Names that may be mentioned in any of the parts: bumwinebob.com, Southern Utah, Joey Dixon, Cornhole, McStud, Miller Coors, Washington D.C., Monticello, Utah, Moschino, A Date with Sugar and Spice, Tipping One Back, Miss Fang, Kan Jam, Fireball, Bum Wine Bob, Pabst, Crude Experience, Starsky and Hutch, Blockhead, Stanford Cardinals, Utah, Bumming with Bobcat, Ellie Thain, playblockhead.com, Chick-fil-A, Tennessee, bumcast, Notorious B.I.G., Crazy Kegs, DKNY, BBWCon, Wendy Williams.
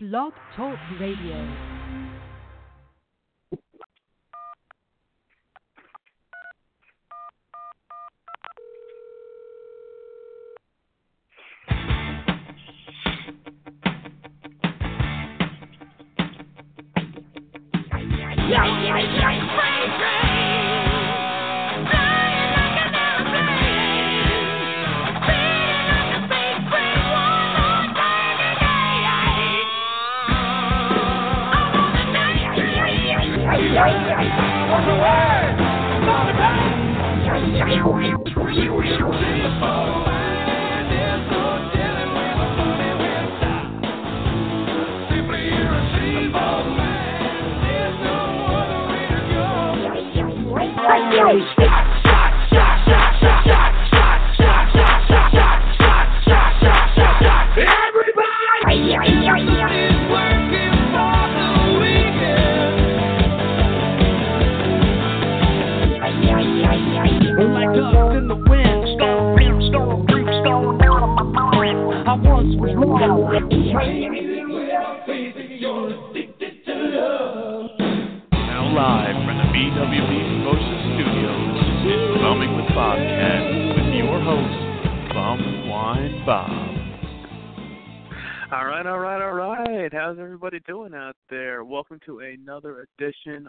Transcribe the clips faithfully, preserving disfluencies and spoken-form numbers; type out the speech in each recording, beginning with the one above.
Blog Talk Radio.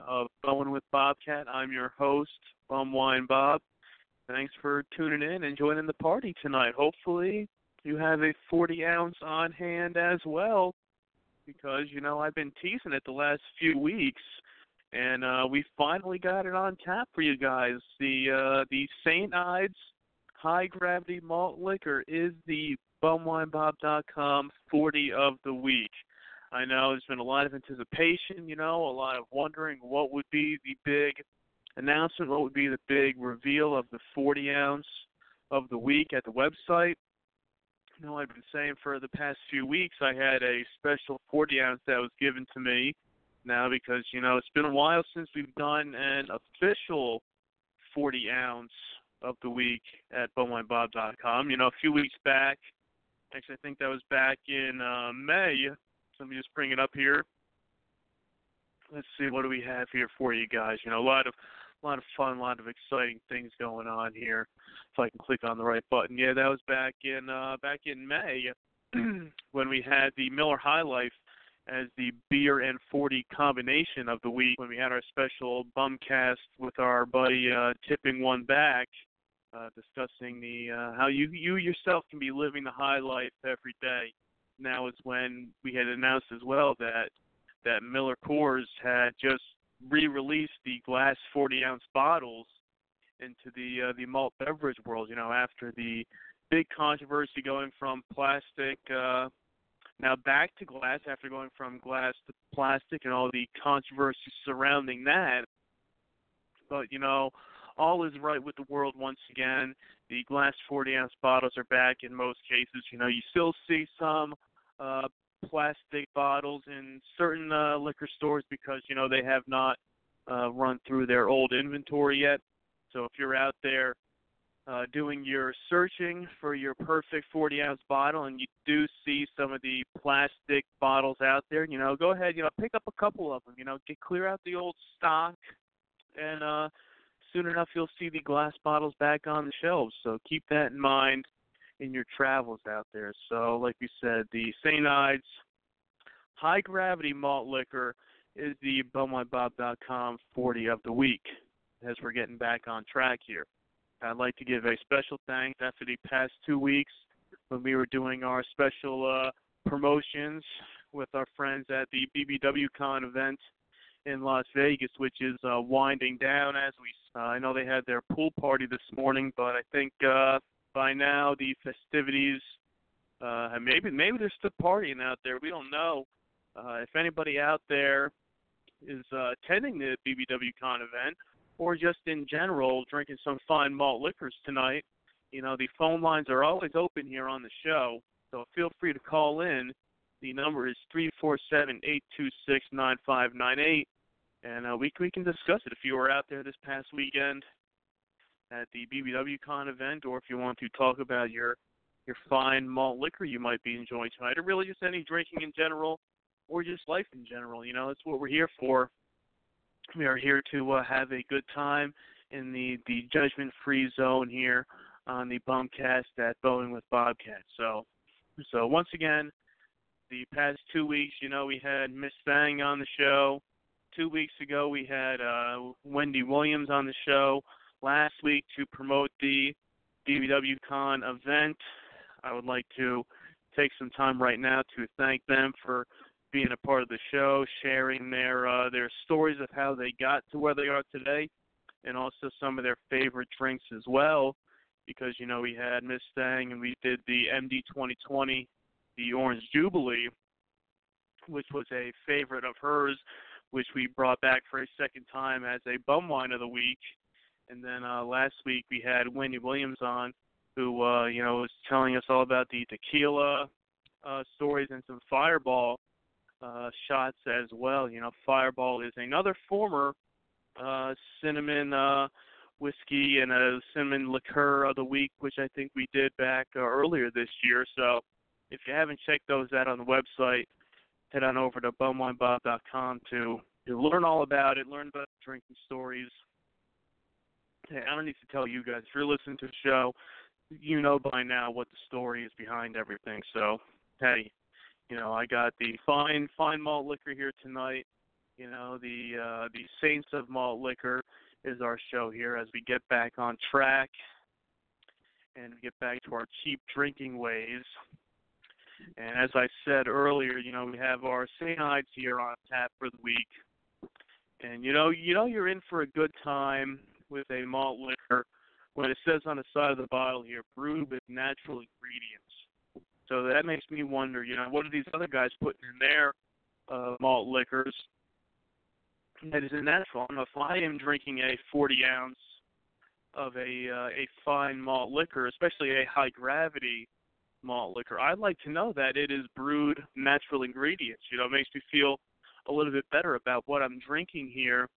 Of Bumming with Bobcat. I'm your host, Bum Wine Bob. Thanks for tuning in and joining the party tonight. Hopefully you have a forty ounce on hand as well, because, you know, I've been teasing it the last few weeks, and uh, we finally got it on tap for you guys. The uh, the Saint Ides High Gravity Malt Liquor is the bum wine bob dot com forty of the week. I know there's been a lot of anticipation, you know, a lot of wondering what would be the big announcement, what would be the big reveal of the forty ounce of the week at the website. You know, I've been saying for the past few weeks I had a special forty ounce that was given to me now because, you know, it's been a while since we've done an official forty ounce of the week at bum wine bob dot com. You know, a few weeks back, actually I think that was back in uh, May. Let me just bring it up here. Let's see, what do we have here for you guys? You know, a lot of a lot of fun, a lot of exciting things going on here. If I can click on the right button. Yeah, that was back in uh, back in May when we had the Miller High Life as the beer and forty combination of the week, when we had our special Bumcast with our buddy uh, Tipping One Back, uh, discussing the uh, how you, you yourself can be living the high life every day. Now is when we had announced as well that that Miller Coors had just re-released the glass forty ounce bottles into the uh, the malt beverage world. You know, after the big controversy going from plastic uh, now back to glass, after going from glass to plastic and all the controversy surrounding that. But you know, all is right with the world once again. The glass forty ounce bottles are back in most cases. You know, you still see some Uh, plastic bottles in certain uh, liquor stores because, you know, they have not uh, run through their old inventory yet. So if you're out there uh, doing your searching for your perfect forty ounce bottle and you do see some of the plastic bottles out there, you know, go ahead, you know, pick up a couple of them, you know, get clear out the old stock, and uh, soon enough you'll see the glass bottles back on the shelves. So keep that in mind in your travels out there. So like we said, the Saint Ides High Gravity Malt Liquor is the bum wine bob dot com forty of the week, as we're getting back on track here. I'd like to give a special thanks after the past two weeks when we were doing our special uh, promotions with our friends at the B B W Con event in Las Vegas, which is uh, winding down as we uh, I know they had their pool party this morning, but I think uh, by now, the festivities, uh, maybe maybe they're still partying out there. We don't know. Uh, if anybody out there is uh, attending the B B W Con event or just in general drinking some fine malt liquors tonight, you know, the phone lines are always open here on the show, so feel free to call in. The number is three four seven, eight two six, nine five nine eight, and uh, we, we can discuss it if you were out there this past weekend at the B B W Con event, or if you want to talk about your your fine malt liquor you might be enjoying tonight, or really just any drinking in general. or just life in general. You know, it's what we're here for. We are here to uh, have a good time in the, the judgment-free zone here on the Bumcast at Bumming with Bobcat. So, so once again, the past two weeks, you know, we had Miss Fang on the show. Two weeks ago, we had uh, Wendy Williams on the show. Last week, to promote the BBWCon event, I would like to take some time right now to thank them for being a part of the show, sharing their uh, their stories of how they got to where they are today, and also some of their favorite drinks as well, because, you know, we had Miss Fang and we did the M D twenty twenty, the Orange Jubilee, which was a favorite of hers, which we brought back for a second time as a bum wine of the week. And then uh, last week we had Wendy Williams on, who, uh, you know, was telling us all about the tequila uh, stories and some Fireball uh, shots as well. You know, Fireball is another former uh, cinnamon uh, whiskey and a cinnamon liqueur of the week, which I think we did back uh, earlier this year. So if you haven't checked those out on the website, head on over to bum wine bob dot com to, to learn all about it, learn about the drinking stories. Hey, I don't need to tell you guys. If you're listening to the show, you know by now what the story is behind everything. So, hey, you know, I got the fine, fine malt liquor here tonight. You know, the uh, the Saints of Malt Liquor is our show here as we get back on track and get back to our cheap drinking ways. And as I said earlier, you know, we have our Saint Ides here on tap for the week. And, you know, you know you're in for a good time with a malt liquor when it says on the side of the bottle here, brewed with natural ingredients. So that makes me wonder, you know, what are these other guys putting in their uh, malt liquors that isn't natural? I know if I am drinking a forty ounce of a uh, a fine malt liquor, especially a high gravity malt liquor, I'd like to know that it is brewed natural ingredients. You know, it makes me feel a little bit better about what I'm drinking here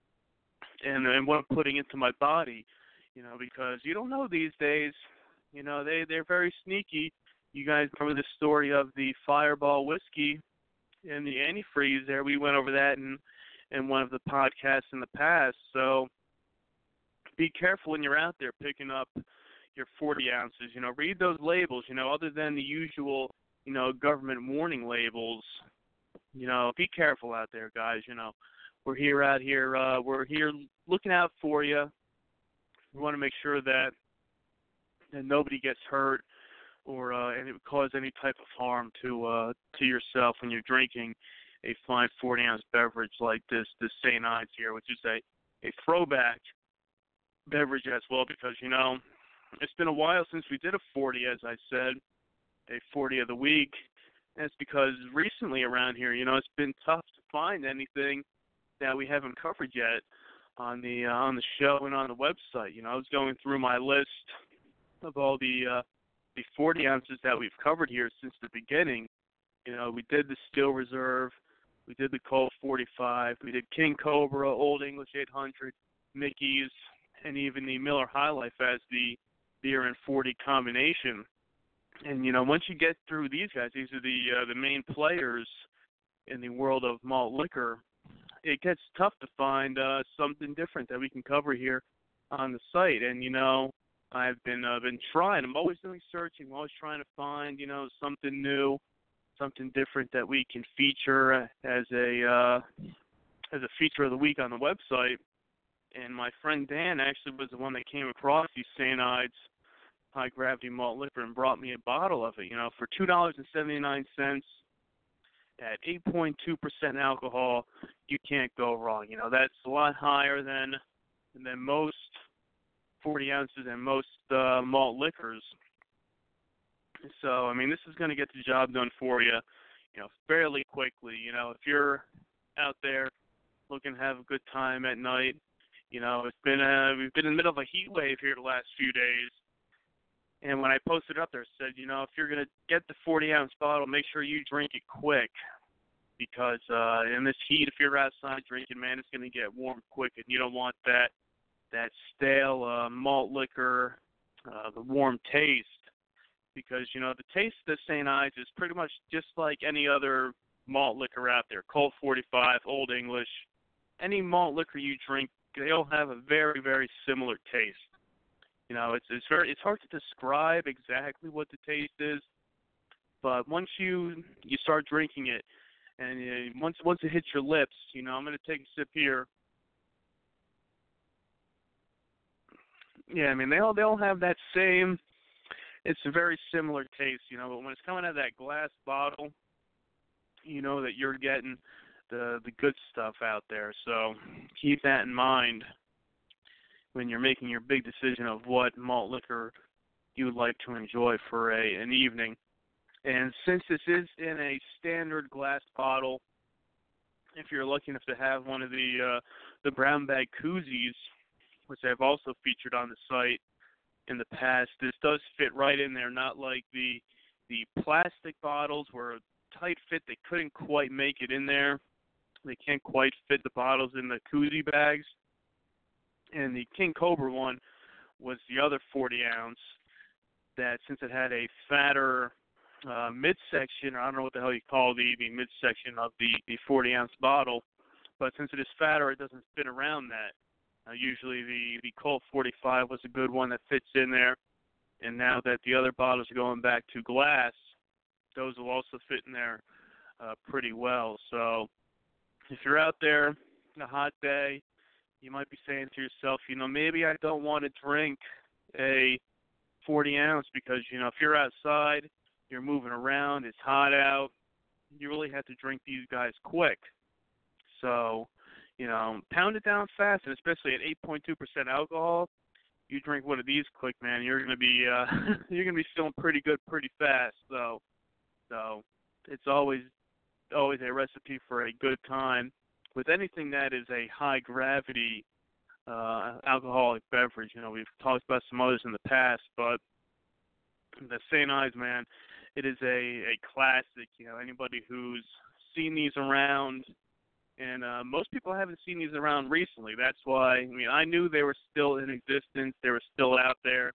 and, and what I'm putting into my body, you know, because you don't know these days. You know, they, they're very sneaky. You guys remember the story of the Fireball whiskey and the antifreeze there. We went over that in, in one of the podcasts in the past. So be careful when you're out there picking up your forty ounces, you know, read those labels, you know, other than the usual, you know, government warning labels. You know, be careful out there, guys. You know, we're here out here, uh, we're here looking out for you. We want to make sure that, that nobody gets hurt or uh, and it would cause any type of harm to uh, to yourself when you're drinking a fine forty ounce beverage like this, this Saint Ides here, which is a, a throwback beverage as well, because, you know, it's been a while since we did a forty, as I said, a forty of the week. That's because recently around here, you know, it's been tough to find anything that we haven't covered yet on the uh, on the show and on the website. You know, I was going through my list of all the uh, the forty ounces that we've covered here since the beginning. You know, we did the Steel Reserve, we did the Colt forty-five, we did King Cobra, Old English eight hundred, Mickey's, and even the Miller High Life as the beer and forty combination. And, you know, once you get through these guys, these are the uh, the main players in the world of malt liquor, it gets tough to find uh, something different that we can cover here on the site. And, you know, I've been uh, been trying. I'm always doing searching. I'm always trying to find, you know, something new, something different that we can feature as a uh, as a feature of the week on the website. And my friend Dan actually was the one that came across these Saint Ides High Gravity Malt Liquor and brought me a bottle of it, you know, for two dollars and seventy-nine cents at eight point two percent alcohol. You can't go wrong. You know, that's a lot higher than than most forty ounces and most uh, malt liquors. So, I mean, this is going to get the job done for you, you know, fairly quickly. You know, if you're out there looking to have a good time at night, you know, it's been a, we've been in the middle of a heat wave here the last few days. And when I posted up there, it said, you know, if you're going to get the forty ounce bottle, make sure you drink it quick. Because uh, in this heat, if you're outside drinking, man, it's going to get warm quick. And you don't want that that stale uh, malt liquor, uh, the warm taste. Because, you know, the taste of the Saint Ides is pretty much just like any other malt liquor out there. Colt forty-five, Old English, any malt liquor you drink, they all have a very, very similar taste. You know, it's it's very it's hard to describe exactly what the taste is, but once you you start drinking it, and you, once once it hits your lips, you know, I'm gonna take a sip here. Yeah, I mean they all they all have that same. It's a very similar taste, you know. But when it's coming out of that glass bottle, you know that you're getting the the good stuff out there. So keep that in mind when you're making your big decision of what malt liquor you would like to enjoy for a an evening. And since this is in a standard glass bottle, if you're lucky enough to have one of the uh, the brown bag koozies, which I've also featured on the site in the past, this does fit right in there, not like the the plastic bottles were a tight fit. They couldn't quite make it in there. They can't quite fit the bottles in the koozie bags. And the King Cobra one was the other forty ounce that, since it had a fatter uh, midsection, I don't know what the hell you call the, the midsection of the, the forty ounce bottle, but since it is fatter, it doesn't fit around that. Uh, usually the, the Colt forty-five was a good one that fits in there, and now that the other bottles are going back to glass, those will also fit in there uh, pretty well. So if you're out there on a hot day, you might be saying to yourself, you know, maybe I don't want to drink a forty ounce because, you know, if you're outside, you're moving around, it's hot out, you really have to drink these guys quick. So, you know, pound it down fast, and especially at eight point two percent alcohol, you drink one of these quick, man. You're gonna be uh, you're gonna be feeling pretty good pretty fast. So, so it's always always a recipe for a good time with anything that is a high gravity uh, alcoholic beverage. You know, we've talked about some others in the past, but the Saint Ides, man, it is a, a classic. You know, anybody who's seen these around. And uh, most people haven't seen these around recently. That's why, I mean, I knew they were still in existence. They were still out there.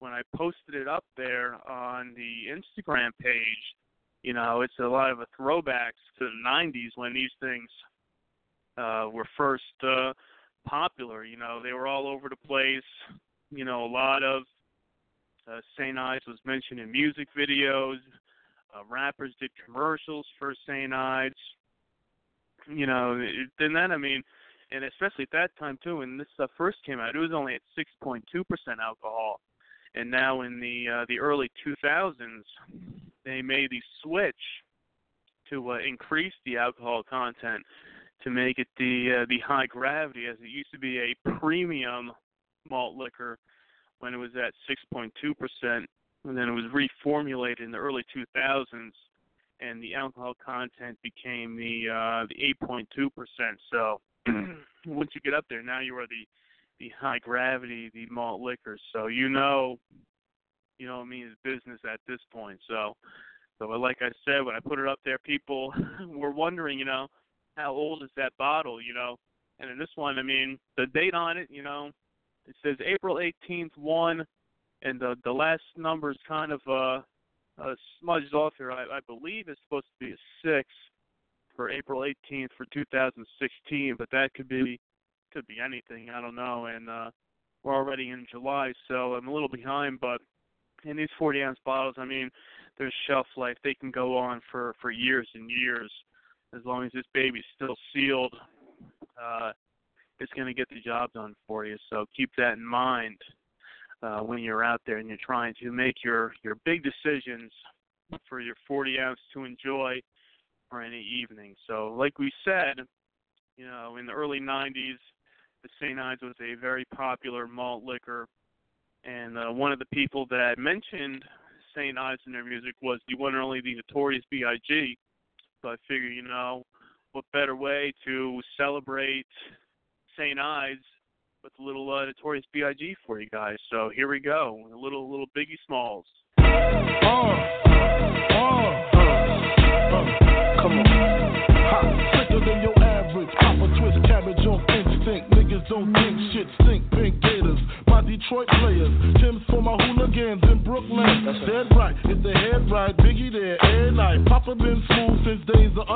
When I posted it up there on the Instagram page, you know, it's a lot of a throwbacks to the nineties when these things uh, were first uh, popular. You know, they were all over the place. You know, a lot of uh, Saint Ides was mentioned in music videos. Uh, rappers did commercials for Saint Ides. You know, then that, I mean, and especially at that time, too, when this stuff first came out, it was only at six point two percent alcohol. And now in the uh, the early two thousands, they made the switch to uh, increase the alcohol content to make it the uh, the high gravity, as it used to be a premium malt liquor when it was at six point two percent. And then it was reformulated in the early two thousands. And the alcohol content became the uh, the eight point two percent. So once you get up there, now you are the, the high gravity, the malt liquor. So you know, you know what I mean, it's business at this point. So, so like I said, when I put it up there, people were wondering, you know, how old is that bottle, you know? And in this one, I mean, the date on it, you know, it says April eighteenth, one, and the, the last number is kind of uh, – Uh, smudged off here. I, I believe it's supposed to be a six for April eighteenth for two thousand sixteen, but that could be could be anything. I don't know. And uh, we're already in July, so I'm a little behind. But in these forty ounce bottles, I mean, their shelf life, they can go on for, for years and years. As long as this baby's still sealed, uh, it's going to get the job done for you. So keep that in mind. Uh, when you're out there and you're trying to make your, your big decisions for your forty ounce to enjoy for any evening. So like we said, you know, in the early nineties, the Saint Ides was a very popular malt liquor. And uh, one of the people that mentioned Saint Ides in their music was the one and only the Notorious B I G So I figure, you know, what better way to celebrate Saint Ides with a little uh, Notorious B I G for you guys. So here we go. A little little Biggie Smalls. Uh, uh, uh, uh, come on. Hot, thicker than your average. Pop a twist cabbage on instinct. Niggas don't think shit stink. Pink Gators. My Detroit players. Tim's for my hooligans in Brooklyn. That's dead right. It's the head right. Biggie there. And I. Papa been smooth since days of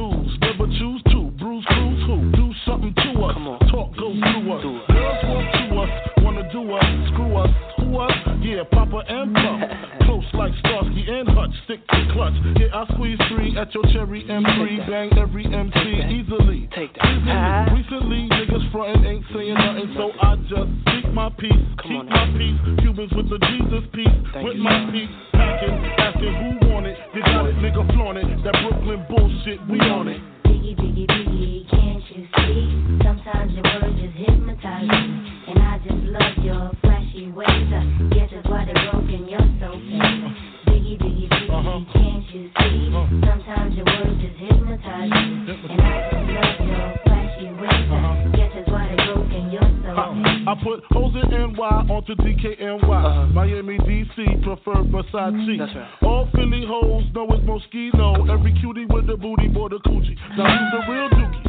news. Never choose to bruise, cruise, who do something to us. Come on. Talk goes through us. Girls want to us, wanna do us, screw us, who us? Yeah, Papa and Pump. Close like Starsky and Hutch, stick to clutch. Yeah, I squeeze three at your cherry M three. Bang every M C easily. Take that. Easily. Uh-huh. Recently, niggas frontin' ain't saying nothing, so I just speak my peace, keep my peace. Cubans with the Jesus peace, with you, my peace. Packing, asking who want it. You got it, nigga, flaunt it. That Brooklyn bullshit, we on it. Biggie, biggie, biggie, can't you see? Sometimes your words just hypnotize me. And I just love your flashy ways. I guess that's why they broke and you're so mean. Biggie, biggie, biggie, uh-huh. Can't you see? Uh-huh. Sometimes your words just hypnotize me. And I just love your flashy ways. Uh-huh. I guess that's why they broke and you're so mean. I put hoes in N Y onto D K N Y. Uh-huh. Miami, D C, prefer Versace. That's right. All Philly hoes know it's Moschino. Every cutie with the booty, boy, the coochie. Now who's the real dookie?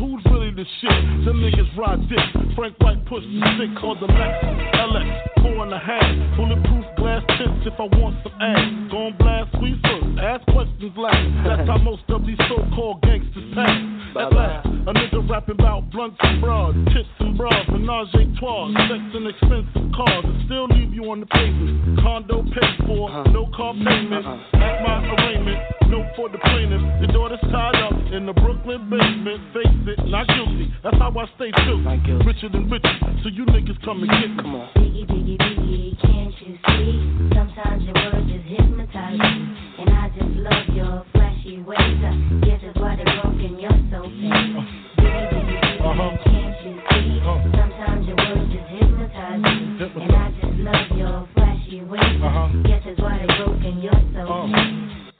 Who's really the shit? Them niggas ride dick. Frank White pushed the stick, called the Lexus, L X, four and a half. Bulletproof glass tips if I want some ass. Gon' blast, squeeze first, ask questions last. That's how most of these so-called gangsters pass. At last, a nigga rapping about blunts and broads, tits and bras, menage a trois, sex and expensive cars, and still leave you on the pavement. Condo paid for, no car payment. At my arraignment, no for the plaintiff. The daughter's tied up in the Brooklyn basement. Face it, not guilty. That's how I stay true. Richer than richer, so you niggas come and get me. Come on. Biggie, biggie, biggie, can't you see? Sometimes your words just hypnotize me, and I just love your flashy ways. I guess that's why they broke and you're so mean. Biggie, biggie, biggie, uh-huh. Can't you see? Uh-huh. Sometimes your words just hypnotize me, and I just love your flashy ways. Uh-huh. Guess that's why they broke and you're so mean. Uh-huh.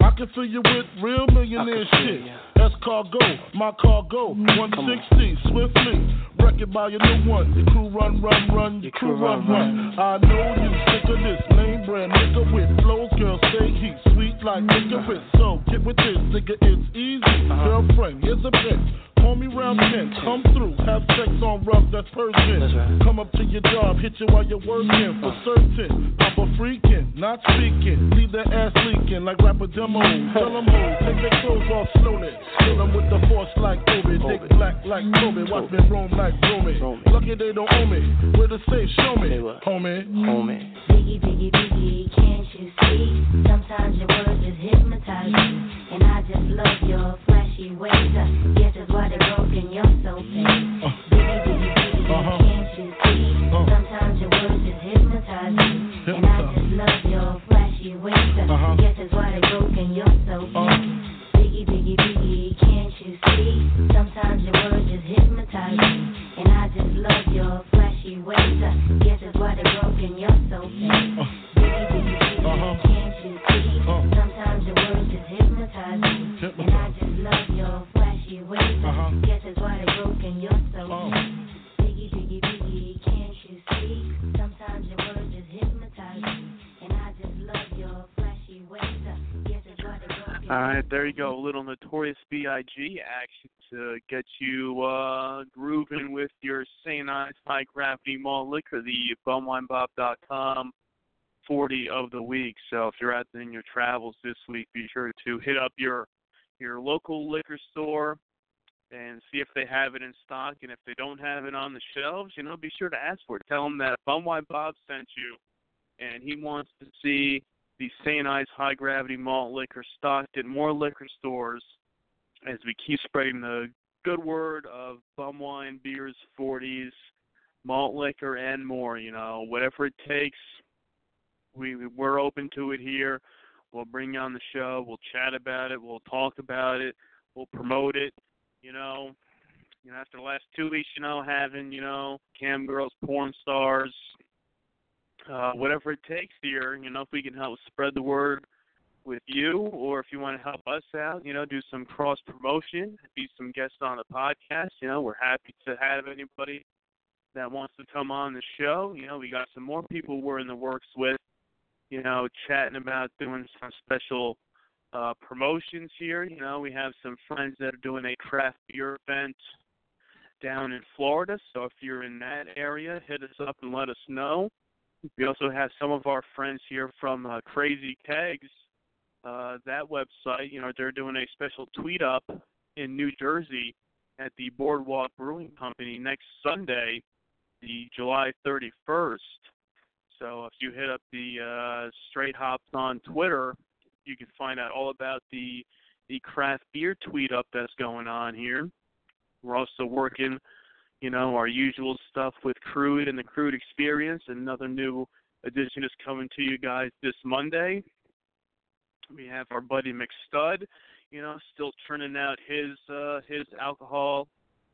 I can fill you with real millionaire shit. You. That's cargo, my cargo, one sixty, swiftly. Wreck it by your new one. Your crew run, run, run, your crew run, run. I know you sick of this lame brand nigga with flows, girl, say he's sweet like licorice. So get with this, nigga, it's easy. Girlfriend, here's a bitch. Call me round ten, come through, have sex on rough, that's Persian. That's right. Come up to your job, hit you while you're working, for certain. Papa freaking, not speaking, leave that ass leaking like rapper demo. Tell them who, take their clothes off slowly. Kill them with the force like Kobe, dick black like Kobe. Watch me roam like Romy. Lucky they don't own me, where the safe, show me, homie. Homie. Biggie, biggie, biggie, can't you see? Sometimes your words just hypnotize me, and I just love your flashy ways. I guess that's why they broke and you're so mean. Uh, biggie, biggie, biggie, uh-huh. Can't you see? Uh, Sometimes your words just hypnotize me, and I just love your flashy ways. Uh-huh. Guess that's why they broke and you're so mean. Uh, biggie, biggie, biggie, can't you see? Sometimes your words just hypnotize me, and I just love your flashy ways. Uh, guess that's why they broke and you're so mean. Uh, biggie, biggie, biggie, uh-huh. Can't you see? Uh, Sometimes your words just hypnotize me, and I just love your flashy ways. Guess that's why they broke and you're so mean. Biggie, biggie, biggie, can't you see? Sometimes your words just hypnotize me, and I just love your flashy ways. Guess that's why they broke and all right, there you go. A little Notorious B I G action to get you uh, grooving with your Saint Ides High Gravity Malt Liquor, the bum wine bob dot com forty of the week. So if you're out in your travels this week, be sure to hit up your your local liquor store and see if they have it in stock, and if they don't have it on the shelves, you know, be sure to ask for it. Tell them that Bum Wine Bob sent you, and he wants to see the Saint Ides High Gravity Malt Liquor stocked at more liquor stores as we keep spreading the good word of bum wine, beers, forties, malt liquor, and more, you know. Whatever it takes, we, we're open to it here. We'll bring you on the show. We'll chat about it. We'll talk about it. We'll promote it. You know, you know, after the last two weeks, you know, having, you know, cam girls, porn stars, uh, whatever it takes here, you know, if we can help spread the word with you, or if you want to help us out, you know, do some cross promotion, be some guests on the podcast, you know, we're happy to have anybody that wants to come on the show. You know, we got some more people we're in the works with, you know, chatting about doing some special Uh, promotions here. You know, we have some friends that are doing a craft beer event down in Florida, so if you're in that area, hit us up and let us know. We also have some of our friends here from uh, Crazy Kegs, uh, that website, you know, they're doing a special tweet up in New Jersey at the Boardwalk Brewing Company next Sunday, the July thirty-first. So if you hit up the uh, Straight Hops on Twitter, you can find out all about the the craft beer tweet-up that's going on here. We're also working, you know, our usual stuff with Crude and the Crude Experience. Another new edition is coming to you guys this Monday. We have our buddy McStud, you know, still churning out his uh, his alcohol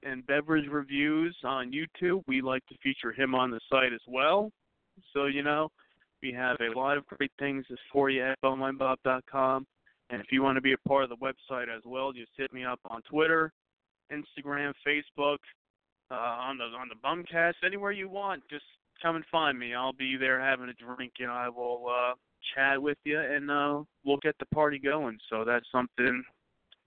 and beverage reviews on YouTube. We like to feature him on the site as well. So, you know, we have a lot of great things for you at bum wine bob dot com. And if you want to be a part of the website as well, just hit me up on Twitter, Instagram, Facebook, uh, on the on the Bumcast, anywhere you want. Just come and find me. I'll be there having a drink, and I will uh, chat with you, and uh, we'll get the party going. So that's something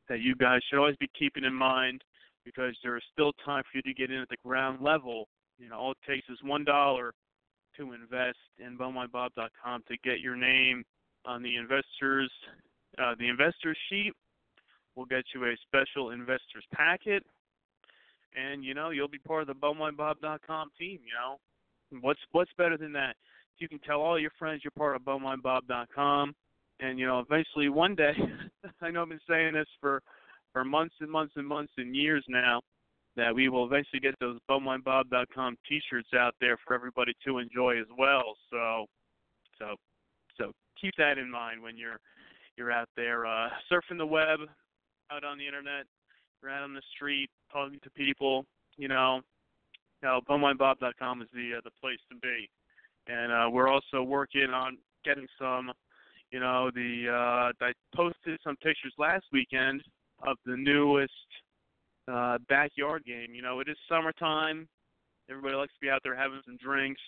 that you guys should always be keeping in mind, because there is still time for you to get in at the ground level. You know, all it takes is one dollar to invest in bum wine bob dot com to get your name on the investors, uh, the investor sheet. We'll get you a special investors packet, and, you know, you'll be part of the bum wine bob dot com team, you know. What's what's better than that? You can tell all your friends you're part of bum wine bob dot com, and, you know, eventually one day, I know I've been saying this for, for months and months and months and years now, that we will eventually get those bum wine bob dot com t-shirts out there for everybody to enjoy as well. So so, so keep that in mind when you're you're out there uh, surfing the web, out on the internet, you're out on the street, talking to people, you know. You know, bum wine bob dot com is the, uh, the place to be. And uh, we're also working on getting some, you know, the uh, I posted some pictures last weekend of the newest uh, backyard game. You know, it is summertime. Everybody likes to be out there having some drinks,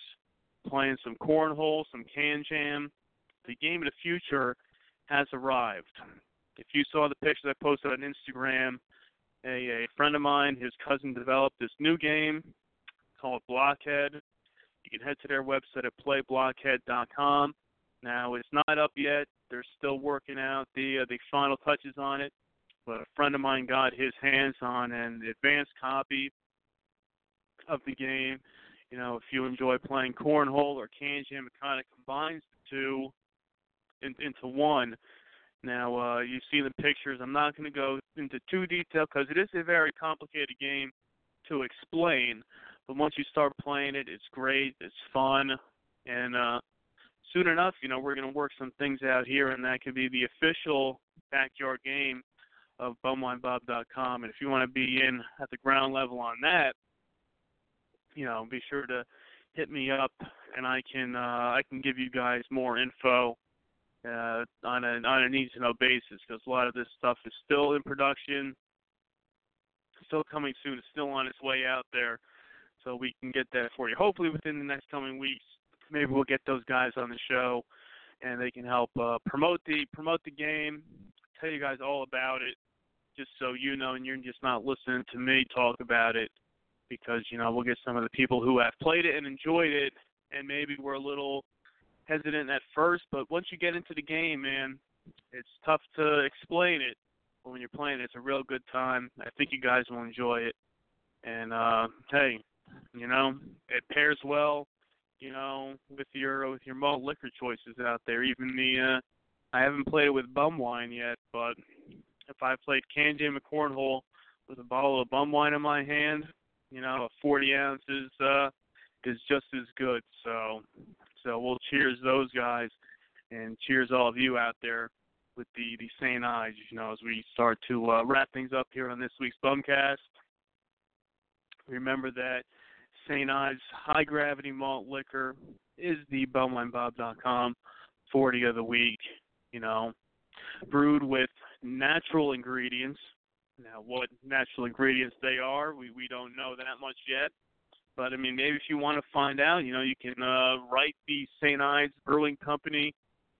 playing some cornhole, some Kan Jam. The game of the future has arrived. If you saw the pictures I posted on Instagram, a, a friend of mine, his cousin, developed this new game called Blockhead. You can head to their website at play blockhead dot com. Now, it's not up yet. They're still working out the uh, the final touches on it. But a friend of mine got his hands on an advanced copy of the game. You know, if you enjoy playing cornhole or Kan Jam, it kind of combines the two in, into one. Now, uh, you see the pictures. I'm not going to go into too detail because it is a very complicated game to explain. But once you start playing it, it's great. It's fun. And uh, soon enough, you know, we're going to work some things out here, and that could be the official backyard game of bum wine bob dot com. And if you want to be in at the ground level on that, you know, be sure to hit me up, and I can uh, I can give you guys more info uh, on an on a need to know basis, because a lot of this stuff is still in production, still coming soon, it's still on its way out there, so we can get that for you. Hopefully within the next coming weeks, maybe we'll get those guys on the show, and they can help uh, promote the promote the game, tell you guys all about it. Just so you know, and you're just not listening to me talk about it, because, you know, we'll get some of the people who have played it and enjoyed it, and maybe we're a little hesitant at first, but once you get into the game, man, it's tough to explain it, but when you're playing it, it's a real good time. I think you guys will enjoy it, and, uh, hey, you know, it pairs well, you know, with your with your malt liquor choices out there. Even the, uh, I haven't played it with bum wine yet, but if I played Kan Jam and cornhole with a bottle of bum wine in my hand, you know, forty ounces uh, is just as good. So, so we'll cheers those guys, and cheers all of you out there with the, the Saint Ides, you know, as we start to uh, wrap things up here on this week's Bumcast. Remember that Saint Ides High Gravity Malt Liquor is the bum wine bob dot com forty of the week, you know, brewed with natural ingredients. Now, what natural ingredients they are, we, we don't know that much yet. But, I mean, maybe if you want to find out, you know, you can uh, write the Saint Ides Brewing Company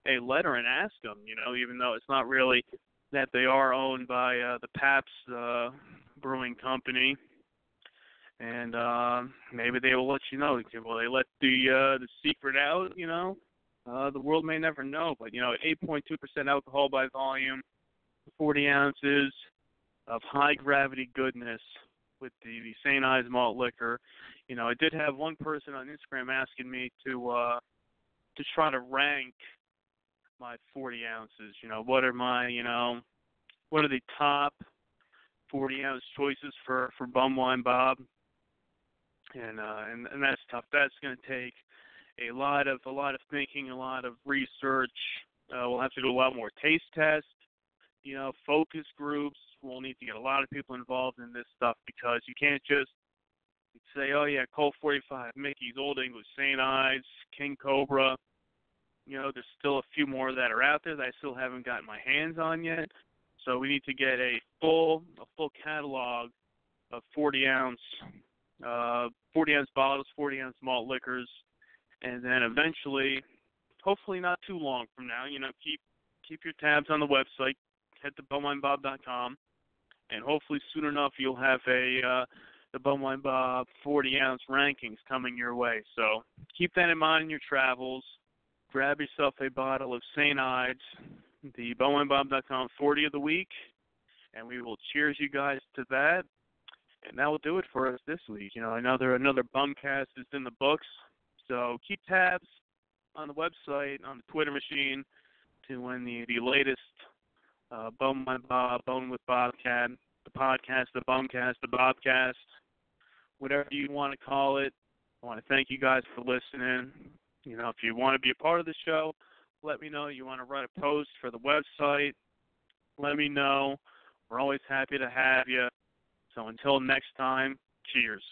a letter and ask them, you know, even though it's not really that they are owned by uh, the Pabst uh, Brewing Company. And uh, maybe they will let you know. Will they let the uh, the secret out, you know? Uh, the world may never know, but, you know, eight point two percent alcohol by volume, forty ounces, of high gravity goodness with the, the Saint Ides malt liquor. You know, I did have one person on Instagram asking me to uh, to try to rank my forty ounces. You know, what are my, you know, what are the top forty ounce choices for, for Bum Wine Bob? And, uh, and and that's tough. That's going to take a lot of a lot of thinking, a lot of research. Uh, we'll have to do a lot more taste tests, you know, focus groups. We'll need to get a lot of people involved in this stuff because you can't just say, oh, yeah, Colt forty-five, Mickey's, Old English, Saint Ides, King Cobra. You know, there's still a few more that are out there that I still haven't gotten my hands on yet. So we need to get a full a full catalog of forty-ounce uh, forty-ounce bottles, forty-ounce malt liquors, and then eventually, hopefully not too long from now, you know, keep keep your tabs on the website. Head to bum wine bob dot com, and hopefully soon enough you'll have a uh, the Bum Wine Bob forty ounce rankings coming your way. So keep that in mind in your travels. Grab yourself a bottle of Saint Ides, the bum wine bob dot com forty of the week, and we will cheers you guys to that. And that will do it for us this week. You know, another another Bumcast is in the books. So keep tabs on the website, on the Twitter machine, to when the, the latest uh, Bum Wine Bob, Bum with Bobcat, the podcast, the Bumcast, the Bobcast, whatever you want to call it. I want to thank you guys for listening. You know, if you want to be a part of the show, let me know. You want to write a post for the website, let me know. We're always happy to have you. So until next time, cheers.